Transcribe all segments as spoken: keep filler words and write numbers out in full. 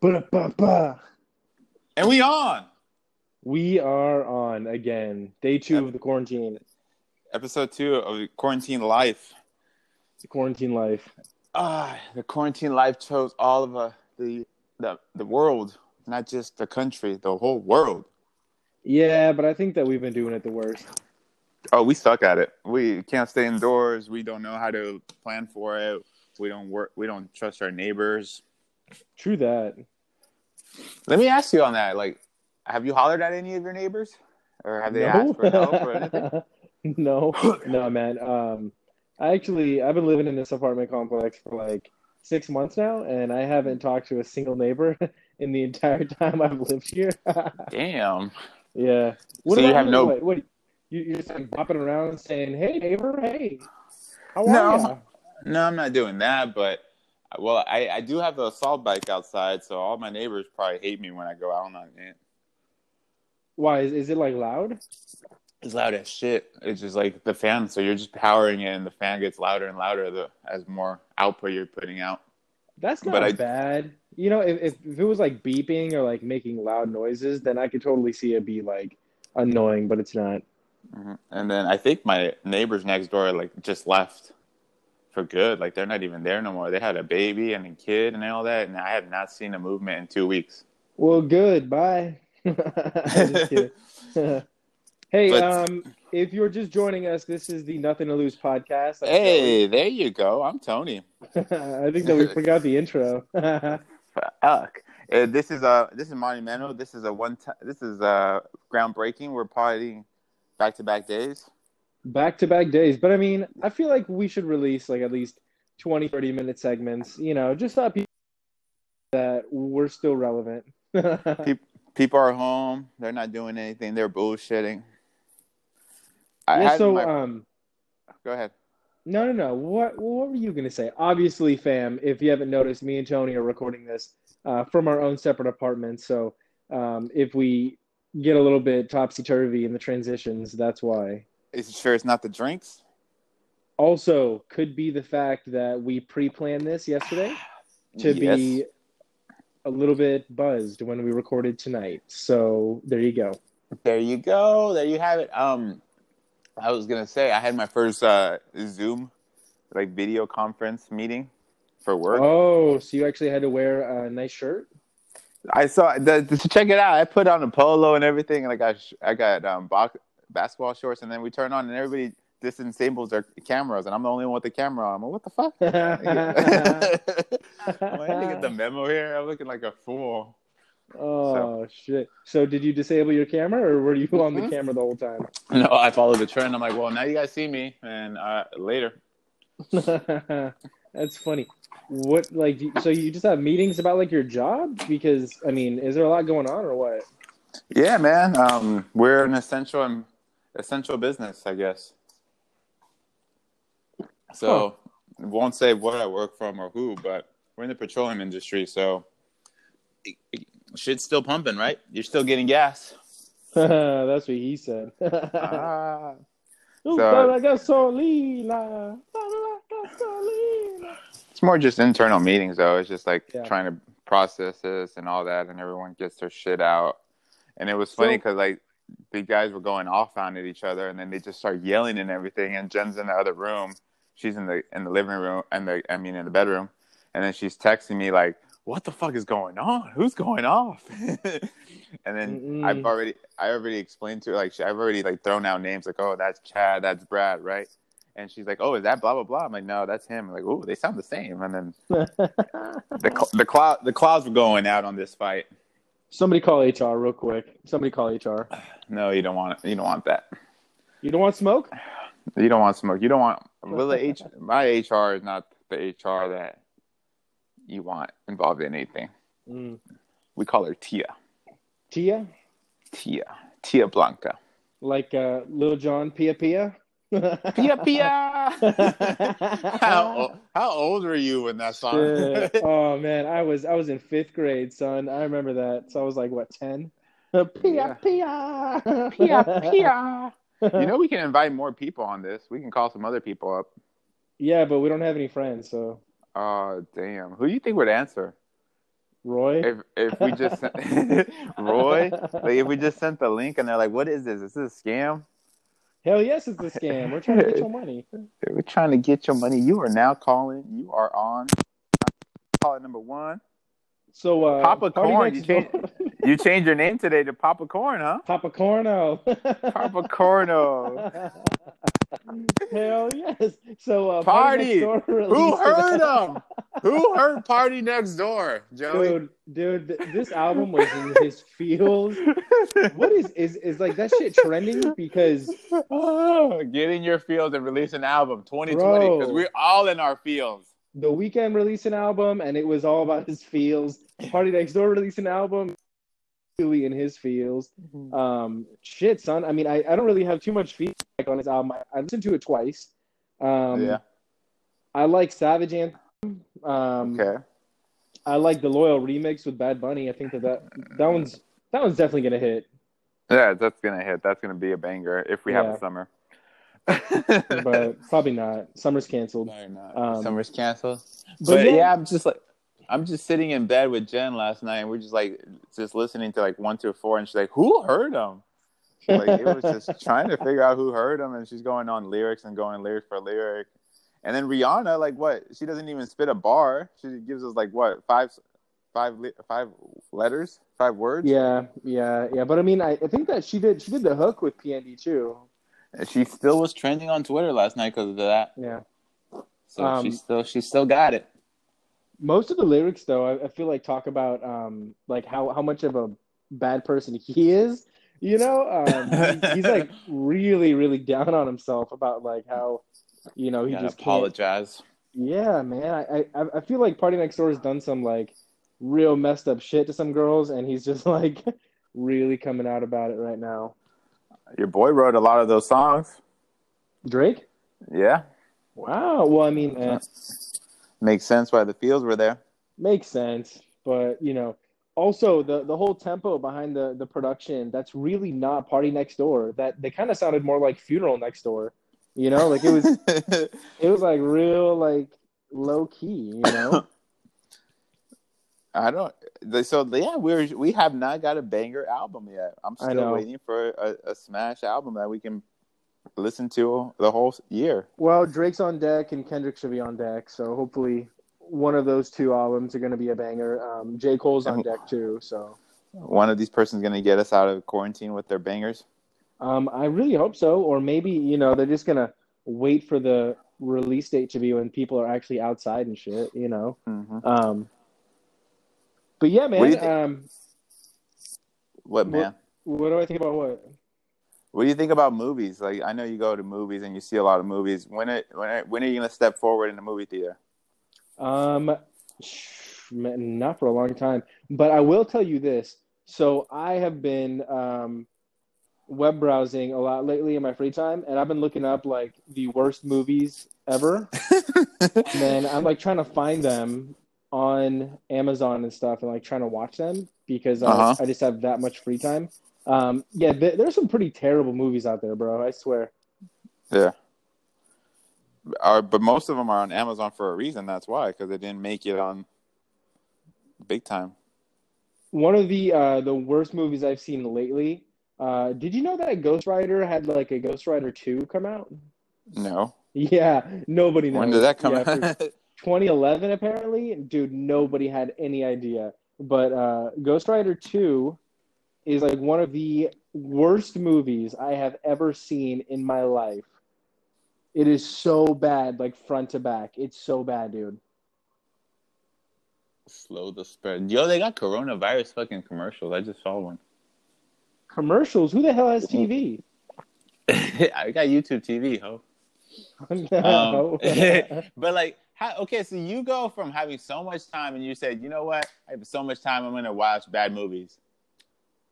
Ba-da-ba-ba. And we on. We are on again. Day two Ep- of the quarantine. Episode two of the quarantine life. It's the quarantine life. Ah, the quarantine life chose all of uh, the the the world, not just the country, the whole world. Yeah, but I think that we've been doing it the worst. Oh, we suck at it. We can't stay indoors. We don't know how to plan for it. We don't work. We don't trust our neighbors. True that. Let me ask you on that. Like, have you hollered at any of your neighbors, or have they no. asked for help or anything? no, no, man. Um, I actually I've been living in this apartment complex for like six months now, and I haven't talked to a single neighbor in the entire time I've lived here. Damn. Yeah. What so you have you? no. What, what, you're just like bopping around saying, "Hey neighbor, hey, how are no. you?" No, I'm not doing that, but. Well, I, I do have an assault bike outside, so all my neighbors probably hate me when I go out on it. Why? Is, is it, like, loud? It's loud as shit. It's just, like, the fan. So you're just powering it, and the fan gets louder and louder the, as more output you're putting out. That's not I, bad. You know, if, if it was, like, beeping or, like, making loud noises, then I could totally see it be, like, annoying, but it's not. And then I think my neighbors next door, like, just left. For good, like they're not even there no more. They had a baby and a kid and all that, and I have not seen a movement in two weeks. Well, good. Bye. Just kidding. Hey, but, um, if you're just joining us, this is the Nothing to Lose podcast. I'm hey, Tony. There you go. I'm Tony. I think that we forgot the intro. Fuck. Uh, this is a this is monumental. This is a one time. This is a groundbreaking. We're partying back to back days. Back-to-back days. But, I mean, I feel like we should release, like, at least twenty, thirty-minute segments. You know, just so people that we're still relevant. People are home. They're not doing anything. They're bullshitting. I yeah, so, my... um... Go ahead. No, no, no. What What were you going to say? Obviously, fam, if you haven't noticed, me and Tony are recording this uh, from our own separate apartments. So, um, if we get a little bit topsy-turvy in the transitions, that's why. Is it sure it's not the drinks? Also, could be the fact that we pre-planned this yesterday to yes. be a little bit buzzed when we recorded tonight. So there you go. There you go. There you have it. Um, I was gonna say I had my first uh, Zoom like video conference meeting for work. Oh, so you actually had to wear a nice shirt? I saw. The, the, so check it out. I put on a polo and everything, and I got I got um box. basketball shorts, and then we turn on and everybody disables their cameras, and I'm the only one with the camera on. I'm like, what the fuck? I'm like, I didn't get the memo here. I'm looking like a fool. Oh, so. shit. So did you disable your camera, or were you on the camera the whole time? No, I followed the trend. I'm like, well, now you guys see me, and uh, later. That's funny. What, like, so you just have meetings about, like, your job? Because, I mean, is there a lot going on, or what? Yeah, man. Um, we're an essential and essential business, I guess. So, huh. won't say what I work from or who, but we're in the petroleum industry, so shit's still pumping, right? You're still getting gas. That's what he said. ah. so, it's more just internal meetings, though. It's just like yeah. trying to process this and all that, and everyone gets their shit out. And it was funny because, so, like, the guys were going off on at each other, and then they just start yelling and everything. And Jen's in the other room. She's in the in the living room, and the I mean, in the bedroom. And then she's texting me, like, what the fuck is going on? Who's going off? and then mm-mm. I've already I already explained to her, like, I've already, like, thrown out names. Like, oh, that's Chad, that's Brad, right? And she's like, oh, is that blah, blah, blah? I'm like, no, that's him. I'm like, oh, they sound the same. And then the the cloud the clouds were going out on this fight. Somebody call H R real quick. Somebody call H R. No, you don't want it. You don't want that. You don't want smoke? You don't want smoke. You don't want well, H, my H R is not the H R that you want involved in anything. Mm. We call her Tia. Tia? Tia. Tia Blanca. Like uh, Lil Jon Pia Pia? Pia Pia! how, how old were you when that song? oh man, I was I was in fifth grade, son. I remember that. So I was like, what, ten? Pia yeah. Pia Pia Pia. You know we can invite more people on this. We can call some other people up. Yeah, but we don't have any friends, so. Oh damn! Who do you think would answer? Roy? If, if we just sent, Roy, like if we just sent the link and they're like, "What is this? Is this a scam?" Hell yes, it's a scam. We're trying to get your money. We're trying to get your money. You are now calling. You are on caller number one. So uh, Papa Corn, you change you changed your name today to Papa Corn, huh? Papa Corno. Papa Corno. Hell yes. So uh, Party. Party Who heard him? Who heard Party Next Door, Joey? Dude, dude, th- this album was in his feels. What is is is like that shit trending? Because oh, get in your feels and release an album twenty twenty, because we're all in our feels. The Weeknd released an album, and it was all about his feels. Party Next Door released an album, really in his feels. Mm-hmm. Um, shit, son. I mean, I, I don't really have too much feedback on his album. I, I listened to it twice. Um, yeah. I like Savage Anthem. Um, okay. I like the Loyal remix with Bad Bunny. I think that that, that one's that one's definitely gonna hit. Yeah, that's gonna hit. That's gonna be a banger if we yeah. have a summer. But probably not. Summer's canceled. Probably not. Um, Summer's canceled. But, but yeah, yeah, I'm just like, I'm just sitting in bed with Jen last night, and we're just like, just listening to like one, two, four, and she's like, "Who heard him?" Like it was just trying to figure out who heard him, and she's going on lyrics and going lyric for lyric, and then Rihanna, like, what? She doesn't even spit a bar. She gives us like what five, five, five letters, five words. Yeah, yeah, yeah. But I mean, I, I think that she did. She did the hook with P N D too. She still was trending on Twitter last night because of that. Yeah. So um, she still she still got it. Most of the lyrics, though, I, I feel like talk about um like how, how much of a bad person he is. You know, um, he, he's like really really down on himself about like how you know he yeah, just apologize. Can't... Yeah, man. I, I I feel like Party Next Door has done some like real messed up shit to some girls, and he's just like really coming out about it right now. Your boy wrote a lot of those songs. Drake? Yeah. Wow. Well, I mean... Eh. Makes sense why the feels were there. Makes sense. But, you know, also the, the whole tempo behind the, the production, that's really not Party Next Door. That they kind of sounded more like Funeral Next Door. You know? Like, it was... it was, like, real, like, low-key, you know? I don't... So yeah, we we have not got a banger album yet. I'm still waiting for a, a smash album that we can listen to the whole year. Well, Drake's on deck and Kendrick should be on deck, so hopefully one of those two albums are going to be a banger. Um, J. Cole's on deck too, so one of these persons going to get us out of quarantine with their bangers. Um, I really hope so, or maybe you know they're just going to wait for the release date to be when people are actually outside and shit. You know. Mm-hmm. Um, But yeah, man. What, um, what man? What, what do I think about what? What do you think about movies? Like, I know you go to movies and you see a lot of movies. When it, when it, when are you gonna step forward in the movie theater? Um, not for a long time. But I will tell you this. So I have been um, web browsing a lot lately in my free time, and I've been looking up like the worst movies ever, and then I'm like trying to find them on Amazon and stuff, and like trying to watch them because um, uh-huh. I just have that much free time. Um, yeah, th- there's some pretty terrible movies out there, bro. I swear. Yeah. Are, but most of them are on Amazon for a reason. That's why, because they didn't make it on big time. One of the uh, the worst movies I've seen lately. Uh, did you know that Ghost Rider had like a Ghost Rider two come out? No. Yeah, nobody knows. When did that come yeah, out? For- twenty eleven, apparently. Dude, nobody had any idea. But uh, Ghost Rider two is like one of the worst movies I have ever seen in my life. It is so bad, like front to back. It's so bad, dude. Slow the spread. Yo, they got coronavirus fucking commercials. I just saw one. Commercials? Who the hell has T V? I got YouTube T V, ho. No. Um, but like, how, okay, so you go from having so much time, and you said, you know what? I have so much time. I'm gonna watch bad movies.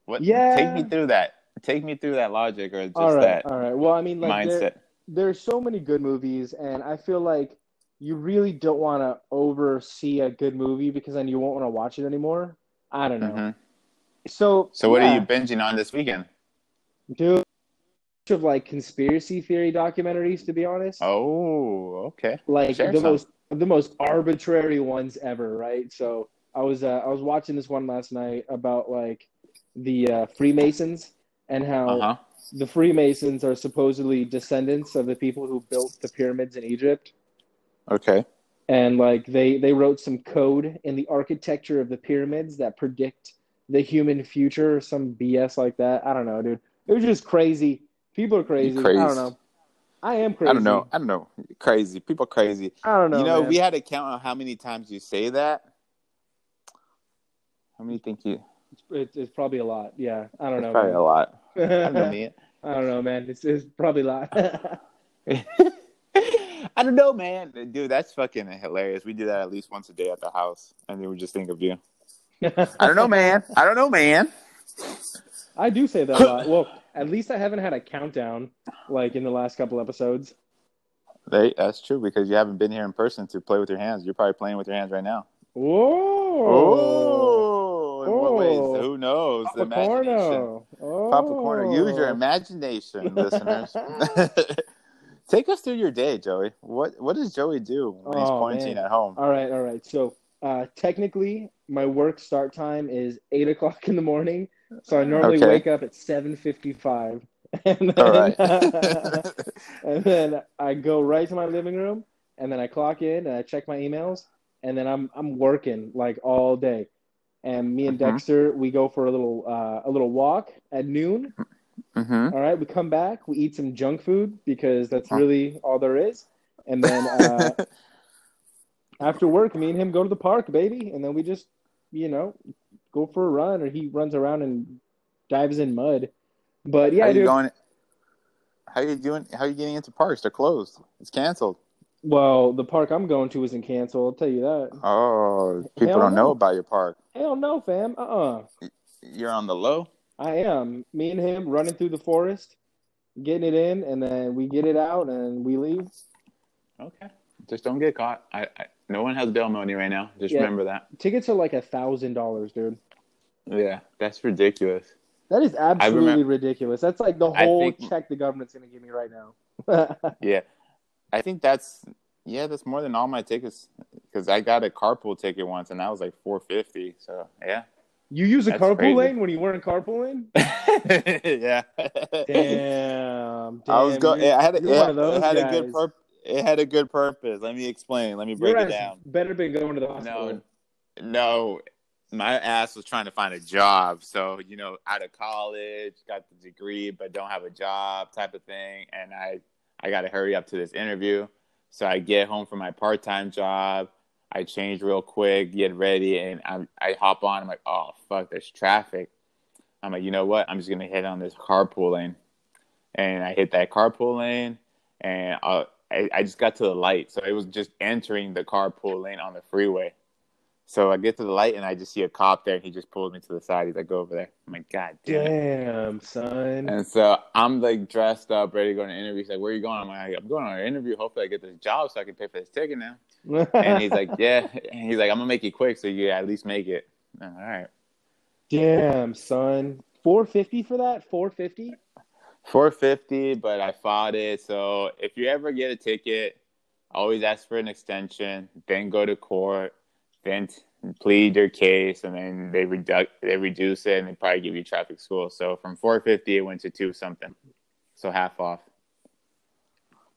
What? Yeah. Take me through that. Take me through that logic, or just all right, that. All right. Well, I mean, like, mindset. There, there's so many good movies, and I feel like you really don't want to oversee a good movie because then you won't want to watch it anymore. I don't know. Mm-hmm. So. So what yeah. are you binging on this weekend? Dude, of like conspiracy theory documentaries, to be honest. Oh, okay. Like Share the some. most. The most arbitrary ones ever, right? So I was uh, I was watching this one last night about like the uh, Freemasons and how uh-huh. the Freemasons are supposedly descendants of the people who built the pyramids in Egypt. Okay. And like they, they wrote some code in the architecture of the pyramids that predict the human future or some B S like that. I don't know, dude. It was just crazy. People are crazy. crazy. I don't know. I am crazy. I don't know. I don't know. Crazy. People are crazy. I don't know. You know, man. We had to count on how many times you say that. How many think you? It's, it's probably a lot. Yeah. I don't it's know. Probably man. a lot. I don't know, man. I don't know, man. It's, it's probably a lot. I don't know, man. Dude, that's fucking hilarious. We do that at least once a day at the house. And then we just think of you. I don't know, man. I don't know, man. I do say that a lot. Well, at least I haven't had a countdown like in the last couple episodes. They, that's true because you haven't been here in person to play with your hands. You're probably playing with your hands right now. Whoa. Oh. In what ways? Who knows? Papa imagination. Corno. Oh. Papa Corno. Use your imagination, listeners. Take us through your day, Joey. What What does Joey do when oh, he's quarantined at home? All right, all right. So uh, technically, my work start time is eight o'clock in the morning. So I normally okay. wake up at seven fifty-five. And then, all right. uh, and then I go right to my living room, and then I clock in, and I check my emails, and then I'm I'm working like all day. And me and mm-hmm. Dexter, we go for a little uh, a little walk at noon. Mm-hmm. All right, we come back, we eat some junk food because that's really all there is. And then uh, after work, me and him go to the park, baby, and then we just, you know, go for a run, or he runs around and dives in mud. But yeah, how dude, you going? How you doing? How are you getting into parks? They're closed. It's canceled. Well, the park I'm going to isn't canceled. I'll tell you that. Oh, people Hell don't no. know about your park. Hell no, fam. Uh uh-uh. uh. You're on the low. I am. Me and him running through the forest, getting it in, and then we get it out, and we leave. Okay. Just don't get caught. I, I no one has bail money right now. Just yeah. remember that. Tickets are like a thousand dollars, dude. Yeah, that's ridiculous. That is absolutely remember, ridiculous. That's like the whole think, check the government's gonna give me right now. yeah, I think that's yeah, that's more than all my tickets because I got a carpool ticket once, and that was like four fifty. So yeah. You use a That's carpool crazy. lane when you weren't carpooling? yeah. Damn, damn. I was going. It, I had, a, it, it had a good purpose. It had a good purpose. Let me explain. Let me break Your it down. Better been going to the hospital. No, no, my ass was trying to find a job. So you know, out of college, got the degree, but don't have a job, type of thing. And I, I got to hurry up to this interview. So I get home from my part-time job. I change real quick, get ready, and I I hop on. I'm like, oh, fuck, there's traffic. I'm like, you know what? I'm just going to hit on this carpool lane. And I hit that carpool lane, and I, I, I just got to the light. So it was just entering the carpool lane on the freeway. So I get to the light, and I just see a cop there. He just pulls me to the side. He's like, go over there. I'm like, God damn it. Damn, son. And so I'm, like, dressed up, ready to go to an interview. He's like, where are you going? I'm like, I'm going on an interview. Hopefully I get this job so I can pay for this ticket now. and he's like, yeah. And he's like, I'm going to make it quick so you at least make it. Like, all right. Damn, son. four fifty for that? four fifty four fifty, but I fought it. So if you ever get a ticket, always ask for an extension, then go to court, then plead your case, and then they reduce they reduce it, and they probably give you traffic school. So from four fifty, it went to two something. So half off.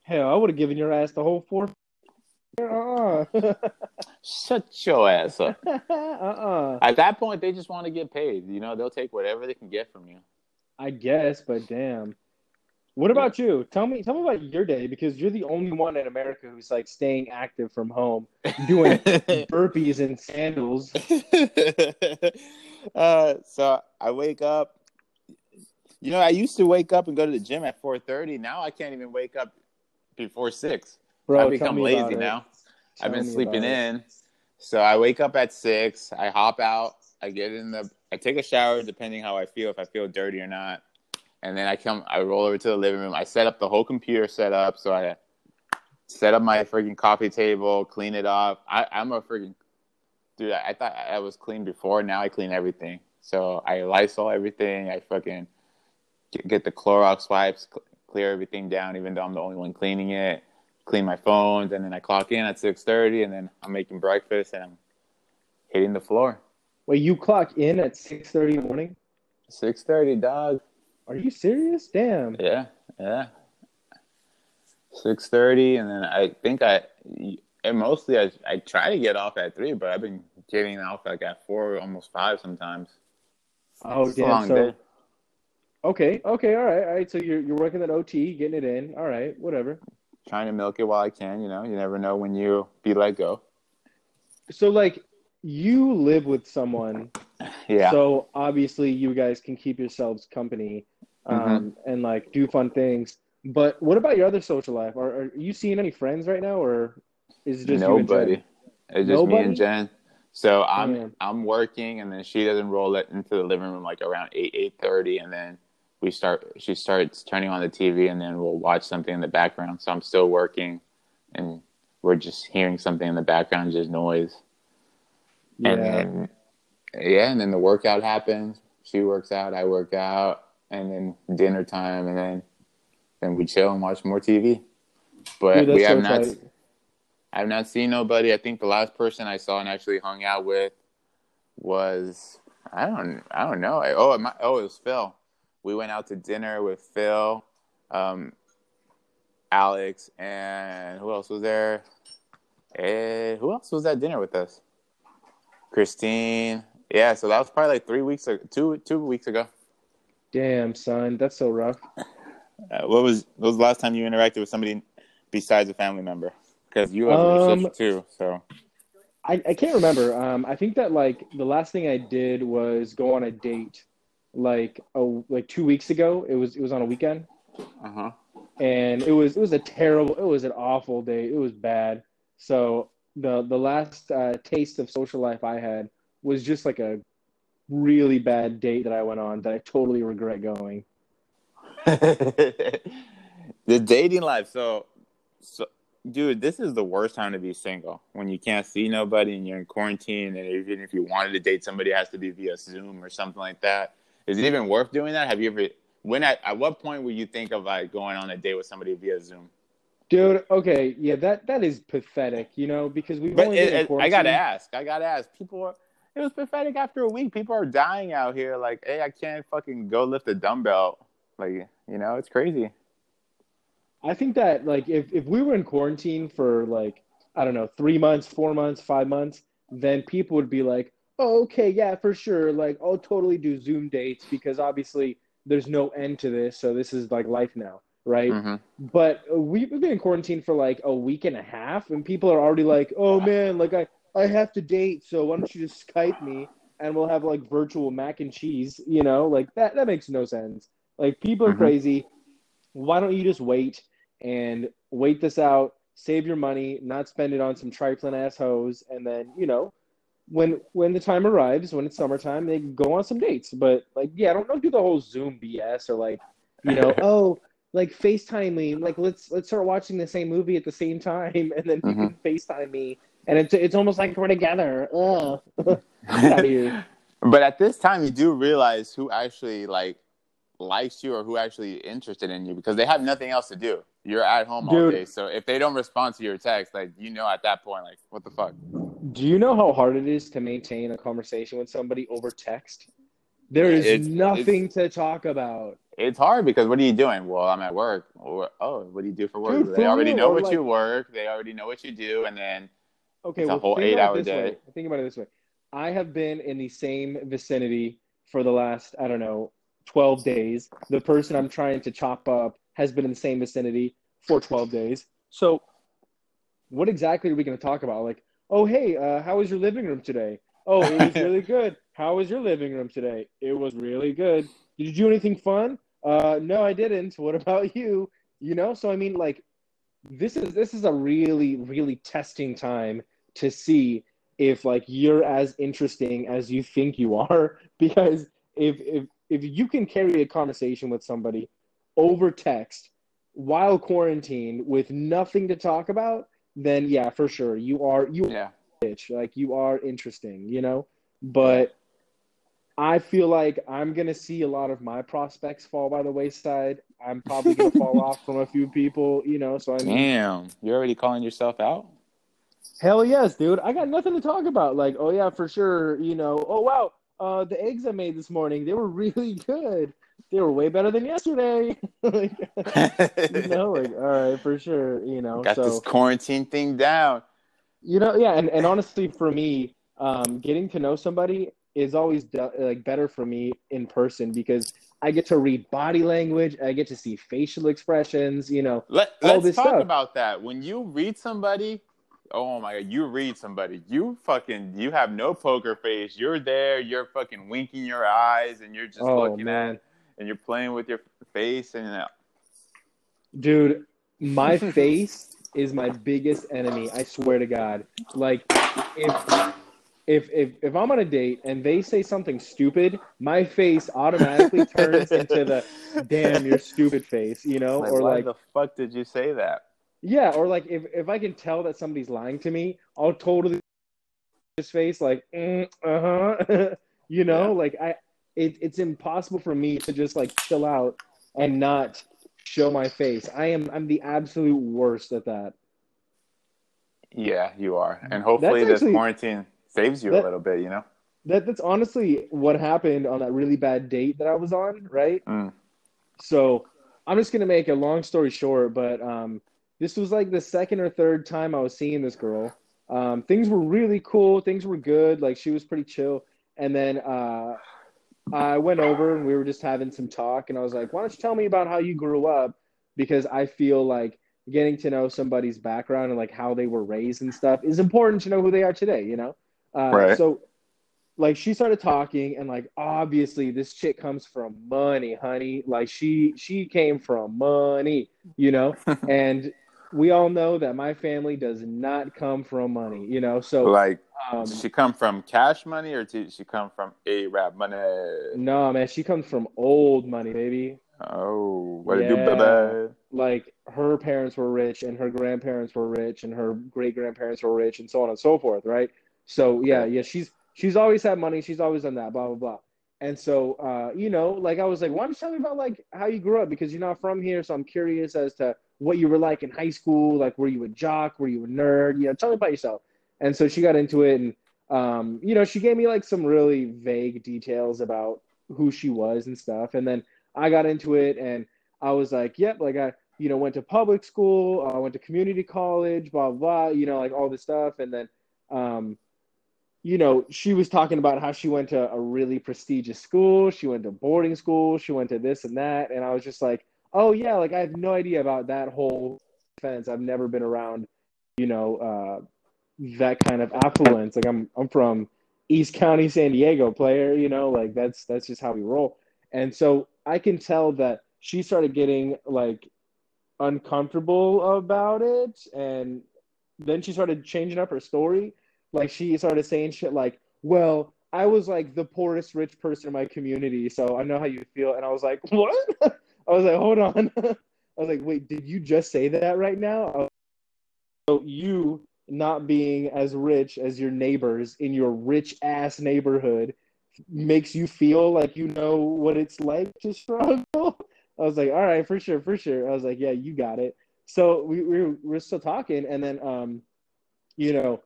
Hell, I would have given your ass the whole four. Uh-uh. Shut your ass up. uh-uh. At that point, they just want to get paid. You know, they'll take whatever they can get from you. I guess, but damn. What about yeah. you? Tell me, tell me about your day because you're the only one in America who's like staying active from home, doing burpees and sandals. uh, so I wake up. You know, I used to wake up and go to the gym at four thirty. Now I can't even wake up before six. Bro, I've become lazy now. Tell I've been sleeping in. So I wake up at six. I hop out. I get in the. I take a shower, depending how I feel, if I feel dirty or not. And then I come. I roll over to the living room. I set up the whole computer setup. So I set up my freaking coffee table, clean it up. I, I'm a freaking dude. I, I thought I was clean before. Now I clean everything. So I Lysol everything. I fucking get, get the Clorox wipes, cl- clear everything down, even though I'm the only one cleaning it. Clean my phones, and then I clock in at six thirty, and then I'm making breakfast, and I'm hitting the floor. Wait, you clock in at six thirty in the morning? six thirty, dog. Are you serious? Damn. Yeah, yeah. six thirty, and then I think I – mostly I, I try to get off at three, but I've been getting off like at four, almost five sometimes. Oh, it's damn. A long so, day. Okay, okay, all right, all right. So you're you're working that O T, getting it in. All right, whatever. Trying to milk it while I can, you know. You never know when you be let go. So, like, you live with someone. Yeah. So, obviously, you guys can keep yourselves company um, mm-hmm. and, like, do fun things. But what about your other social life? Are, are you seeing any friends right now, or is it just nobody? You and Jen? It's just nobody? Me and Jen. So I'm Man. I'm working, and then she doesn't roll it into the living room like around eight eight thirty, and then we start. She starts turning on the T V, and then we'll watch something in the background. So I'm still working, and we're just hearing something in the background, just noise. Yeah. And then, yeah, and then the workout happens. She works out, I work out, and then dinner time, and then. And we chill and watch more T V. But Dude, we have so not tight. I have not seen nobody. I think the last person I saw and actually hung out with was I don't I don't know. I, oh, my, oh, it was Phil. We went out to dinner with Phil, um, Alex, and who else was there? And who else was at dinner with us? Christine. Yeah, so that was probably like three weeks ago, two two weeks ago. Damn, son, that's so rough. Uh, what was what was the last time you interacted with somebody besides a family member? Because you have a relationship too, so I, I can't remember. Um, I think that like the last thing I did was go on a date, like oh, like two weeks ago. It was it was on a weekend, uh huh. And it was it was a terrible, it was an awful date. It was bad. So the the last uh, taste of social life I had was just like a really bad date that I went on that I totally regret going. The dating life. So, so, dude, this is the worst time to be single when you can't see nobody and you're in quarantine. And even if you wanted to date somebody, it has to be via Zoom or something like that. Is it even worth doing that? Have you ever? When at at what point would you think of like going on a date with somebody via Zoom? Dude, okay, yeah, that that is pathetic, you know, because we've but only it, been in quarantine. I gotta ask. I gotta ask. People are. It was pathetic after a week. People are dying out here. Like, hey, I can't fucking go lift a dumbbell. Like, you know, it's crazy. I think that, like, if, if we were in quarantine for, like, I don't know, three months, four months, five months, then people would be like, oh, okay, yeah, for sure. Like, I'll totally do Zoom dates because obviously there's no end to this. So this is, like, life now, right? Mm-hmm. But we've been in quarantine for, like, a week and a half, and people are already like, oh, man, like, I, I have to date, so why don't you just Skype me and we'll have, like, virtual mac and cheese, you know? Like, that, that makes no sense. Like, people are mm-hmm. crazy. Why don't you just wait and wait this out, save your money, not spend it on some trifling ass hoes, and then, you know, when when the time arrives, when it's summertime, they can go on some dates. But, like, yeah, I don't know, do the whole Zoom B S or, like, you know, oh, like, FaceTime me. Like, let's let's start watching the same movie at the same time, and then mm-hmm. you can FaceTime me. And it's, it's almost like we're together. Ugh. Get out of here. But at this time, you do realize who actually, like, likes you or who actually is interested in you, because they have nothing else to do. You're at home Dude. all day, so if they don't respond to your text, like, you know, at that point, like, what the fuck? Do you know how hard it is to maintain a conversation with somebody over text? There is it's, nothing it's, to talk about. It's hard because what are you doing? Well, I'm at work. Or, oh, what do you do for work? Dude, they already know what like, you work. They already know what you do, and then okay, it's well, a whole eight-hour day. Way. Think about it this way. I have been in the same vicinity for the last, I don't know, twelve days. The person I'm trying to chop up has been in the same vicinity for twelve days. So what exactly are we going to talk about? Like, oh, hey, uh, how was your living room today? Oh, it was really good. How was your living room today? It was really good. Did you do anything fun? Uh, no, I didn't. What about you? You know, so I mean, like, this is this is a really, really testing time to see if, like, you're as interesting as you think you are, because if if If you can carry a conversation with somebody over text while quarantined with nothing to talk about, then yeah, for sure. You are, you yeah. are a bitch. Like, you are interesting, you know? But I feel like I'm going to see a lot of my prospects fall by the wayside. I'm probably going to fall off from a few people, you know? So I mean, damn, you're already calling yourself out? Hell yes, dude. I got nothing to talk about. Like, oh yeah, for sure. You know, oh wow, uh, the eggs I made this morning, they were really good. They were way better than yesterday. Like, you know, like, all right, for sure. You know, got so, this quarantine thing down. You know, yeah, and, and honestly, for me, um, getting to know somebody is always de- like better for me in person because I get to read body language, I get to see facial expressions. You know, Let, all let's this talk stuff. about that. When you read somebody, oh my god, you read somebody, you fucking, you have no poker face. You're there, you're fucking winking your eyes, and you're just oh, looking man. at. And you're playing with your face in and out. Dude, my face is my biggest enemy. I swear to God. Like, if, if if if I'm on a date and they say something stupid, my face automatically turns into the damn your stupid face, you know? Like, or why like, the fuck did you say that? Yeah, or like if, if I can tell that somebody's lying to me, I'll totally his face like mm, uh huh, you know? Yeah. Like I. It, it's impossible for me to just like chill out and not show my face. I am I'm the absolute worst at that. Yeah, you are. And hopefully actually, this quarantine saves you that, a little bit, you know? That That's honestly what happened on that really bad date that I was on, right? Mm. So I'm just going to make a long story short, but um, this was like the second or third time I was seeing this girl. Um, things were really cool. Things were good. Like she was pretty chill. And then... Uh, I went over and we were just having some talk and I was like, why don't you tell me about how you grew up? Because I feel like getting to know somebody's background and like how they were raised and stuff is important to know who they are today, you know? Uh, right. So like she started talking and like, obviously this chick comes from money, honey. Like she, she came from money, you know? And we all know that my family does not come from money, you know? So like, Um, did she come from cash money or did she come from A-Rap money? No, man, she comes from old money, baby. Oh, what yeah. do you do, baby? Like, her parents were rich and her grandparents were rich and her great-grandparents were rich and so on and so forth, right? So, yeah, yeah, she's she's always had money. She's always done that, blah, blah, blah. And so, uh, you know, like, I was like, why don't you tell me about, like, how you grew up? Because you're not from here, so I'm curious as to what you were like in high school. Like, were you a jock? Were you a nerd? You know, tell me about yourself. And so she got into it and, um, you know, she gave me like some really vague details about who she was and stuff. And then I got into it and I was like, yep, like I, you know, went to public school, I went to community college, blah, blah, you know, like all this stuff. And then, um, you know, she was talking about how she went to a really prestigious school. She went to boarding school. She went to this and that. And I was just like, oh yeah, like I have no idea about that whole fence. I've never been around, you know, uh, that kind of affluence. Like I'm, I'm from East County, San Diego, player, you know, like that's, that's just how we roll. And so I can tell that she started getting like uncomfortable about it. And then she started changing up her story. Like she started saying shit like, well, I was like the poorest rich person in my community. So I know how you feel. And I was like, what? I was like, hold on. I was like, wait, did you just say that right now? Like, so you, not being as rich as your neighbors in your rich ass neighborhood makes you feel like you know what it's like to struggle. I was like, all right, for sure, for sure. I was like, yeah, you got it. So we, we were, we're still talking. And then, um, you know,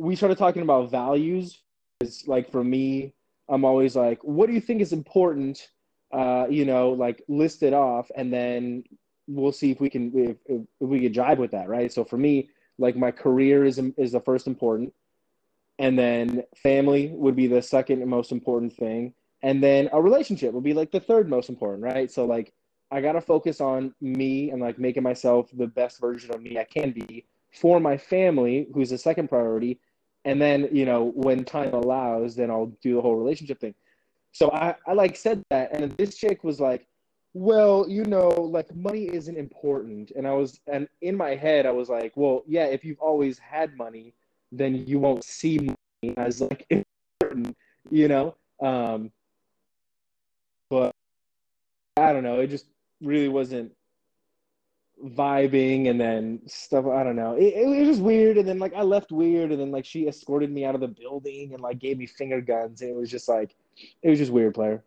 we started talking about values. It's like, for me, I'm always like, what do you think is important? Uh, you know, like list it off and then we'll see if we can, if, if we can jive with that. Right. So for me, like my career is is the first important, and then family would be the second most important thing, and then a relationship would be like the third most important, right? So like I gotta focus on me and like making myself the best version of me I can be for my family, who's the second priority, and then you know when time allows, then I'll do the whole relationship thing. So I, I like said that, and this chick was like, well, you know, like money isn't important. And I was, and in my head, I was like, well, yeah, if you've always had money, then you won't see money as like important, you know? Um, but I don't know. It just really wasn't vibing. And then stuff, I don't know. It, it was just weird. And then like I left weird. And then like she escorted me out of the building and like gave me finger guns. And it was just like, it was just weird, player.